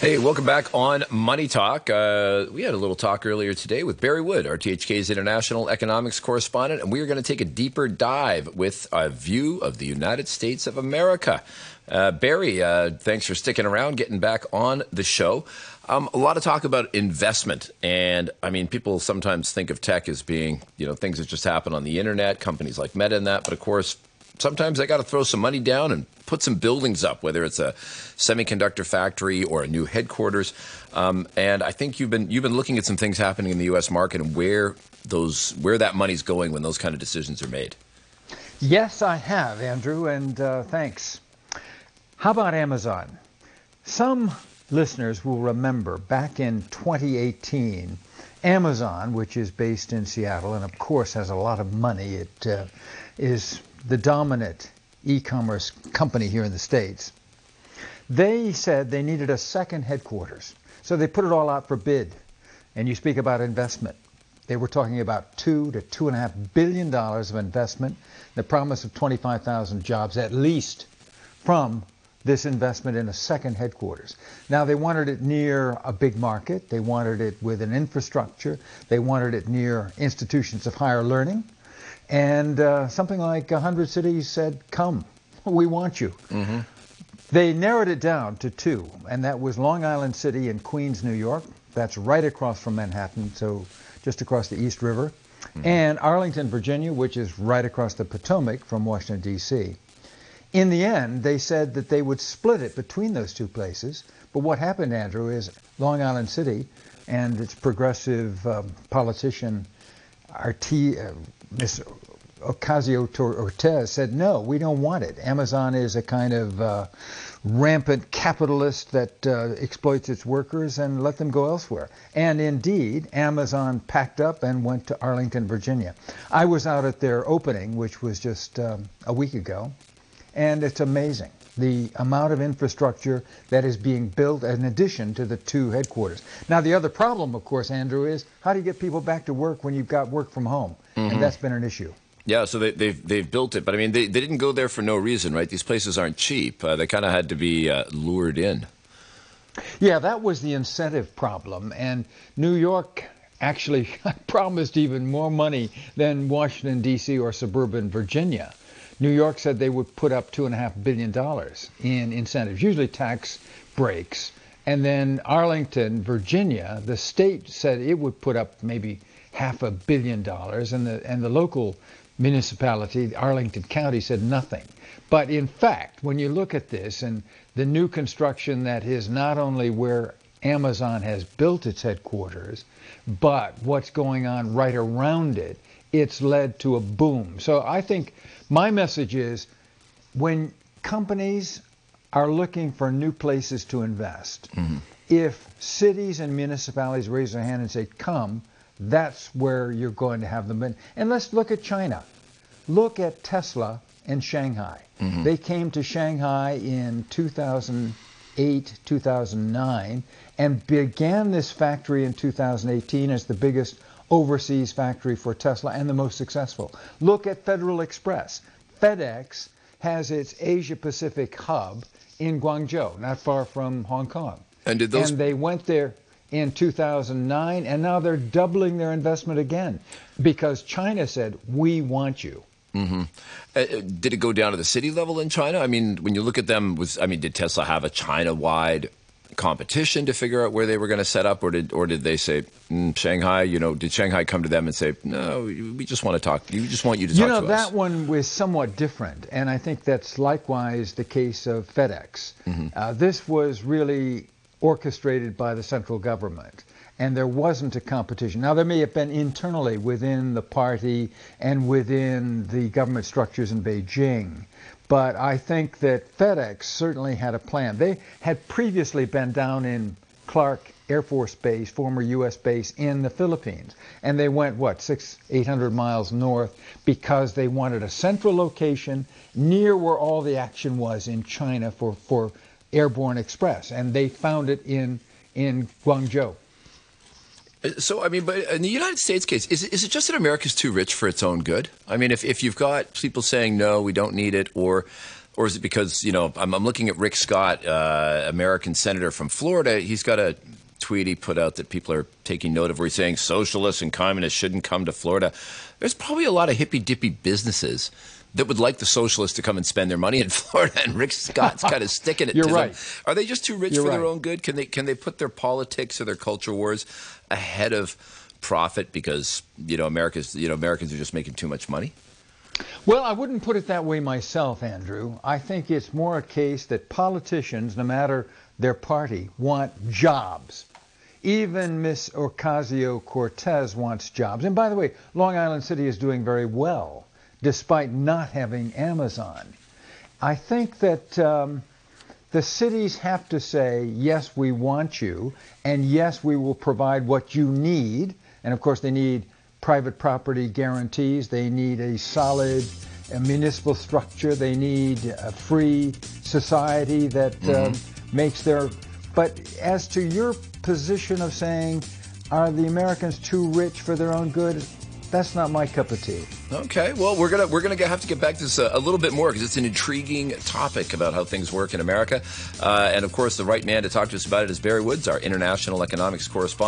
Hey, welcome back on Money Talk. We had a little talk earlier today with Barry Wood, RTHK's international economics correspondent, and we are going to take a deeper dive with a view of the United States of America. Barry, thanks for sticking around, getting back on the show. A lot of talk about investment, and I mean, people sometimes think of tech as being, you know, things that just happen on the internet, companies like Meta and that, but of course, sometimes they got to throw some money down and put some buildings up, whether it's a semiconductor factory or a new headquarters. And I think you've been looking at some things happening in the U.S. market and where that money's going when those kind of decisions are made. Yes, I have, Andrew, and thanks. How about Amazon? Some listeners will remember back in 2018, Amazon, which is based in Seattle and of course has a lot of money, it is the dominant e-commerce company here in the States. They said they needed a second headquarters, so they put it all out for bid. And you speak about investment. They were talking about $2 to $2.5 billion of investment, the promise of 25,000 jobs at least from this investment in a second headquarters. Now, they wanted it near a big market. They wanted it with an infrastructure. They wanted it near institutions of higher learning. And something like 100 cities said, come, we want you. Mm-hmm. They narrowed it down to two, and that was Long Island City and Queens, New York. That's right across from Manhattan, so just across the East River. Mm-hmm. And Arlington, Virginia, which is right across the Potomac from Washington, D.C. In the end, they said that they would split it between those two places. But what happened, Andrew, is Long Island City and its progressive politician, Ms. Ocasio-Cortez, said, no, we don't want it. Amazon is a kind of rampant capitalist that exploits its workers, and let them go elsewhere. And indeed, Amazon packed up and went to Arlington, Virginia. I was out at their opening, which was just a week ago, and it's amazing the amount of infrastructure that is being built in addition to the two headquarters. Now, the other problem, of course, Andrew, is how do you get people back to work when you've got work from home? Mm-hmm. And that's been an issue. Yeah, so they've built it. But, I mean, they didn't go there for no reason, right? These places aren't cheap. They kind of had to be lured in. Yeah, that was the incentive problem. And New York actually promised even more money than Washington, D.C. or suburban Virginia. New York said they would put up $2.5 billion in incentives, usually tax breaks. And then Arlington, Virginia, the state said it would put up maybe $500 million, and the local municipality, Arlington County, said nothing. But in fact, when you look at this and the new construction that is not only where Amazon has built its headquarters, but what's going on right around it, it's led to a boom. So I think my message is, when companies are looking for new places to invest, mm-hmm. if cities and municipalities raise their hand and say, come, that's where you're going to have them. And let's look at China. Look at Tesla and Shanghai. Mm-hmm. They came to Shanghai in 2008, 2009, and began this factory in 2018 as the biggest overseas factory for Tesla and the most successful. Look at Federal Express. FedEx has its Asia Pacific hub in Guangzhou, not far from Hong Kong. And they went there in 2009, and now they're doubling their investment again because China said, we want you. Mm-hmm. Did it go down to the city level in China? I mean, when you look at them, did Tesla have a China-wide competition to figure out where they were going to set up, or did they say Shanghai? You know, did Shanghai come to them and say, no, we just want to talk. We just want you to talk to us. You know, that one was somewhat different, and I think that's likewise the case of FedEx. Mm-hmm. This was really orchestrated by the central government, and there wasn't a competition. Now, there may have been internally within the party and within the government structures in Beijing, but I think that FedEx certainly had a plan. They had previously been down in Clark Air Force Base, former U.S. base in the Philippines, and they went, 600-800 miles north because they wanted a central location near where all the action was in China for Airborne Express, and they found it in Guangzhou. So, I mean, but in the United States case, is it just that America's too rich for its own good? I mean, if you've got people saying, no, we don't need it, or Or is it because, you know, I'm looking at Rick Scott, American senator from Florida. He's got a tweet he put out that people are taking note of where he's saying socialists and communists shouldn't come to Florida. There's probably a lot of hippy-dippy businesses that would like the socialists to come and spend their money in Florida, and Rick Scott's kind of sticking it to them. Are they just too rich for their own good? Can they put their politics or their culture wars ahead of profit because, you know, Americans are just making too much money? Well, I wouldn't put it that way myself, Andrew. I think it's more a case that politicians, no matter their party, want jobs. Even Miss Ocasio-Cortez wants jobs. And by the way, Long Island City is doing very well, despite not having Amazon. I think that the cities have to say, yes, we want you, and yes, we will provide what you need. And of course, they need private property guarantees, they need a solid municipal structure, they need a free society that makes their... But as to your position of saying, are the Americans too rich for their own good? That's not my cup of tea. Okay, well, we're gonna have to get back to this a little bit more because it's an intriguing topic about how things work in America. And, of course, the right man to talk to us about it is Barry Wood, our international economics correspondent.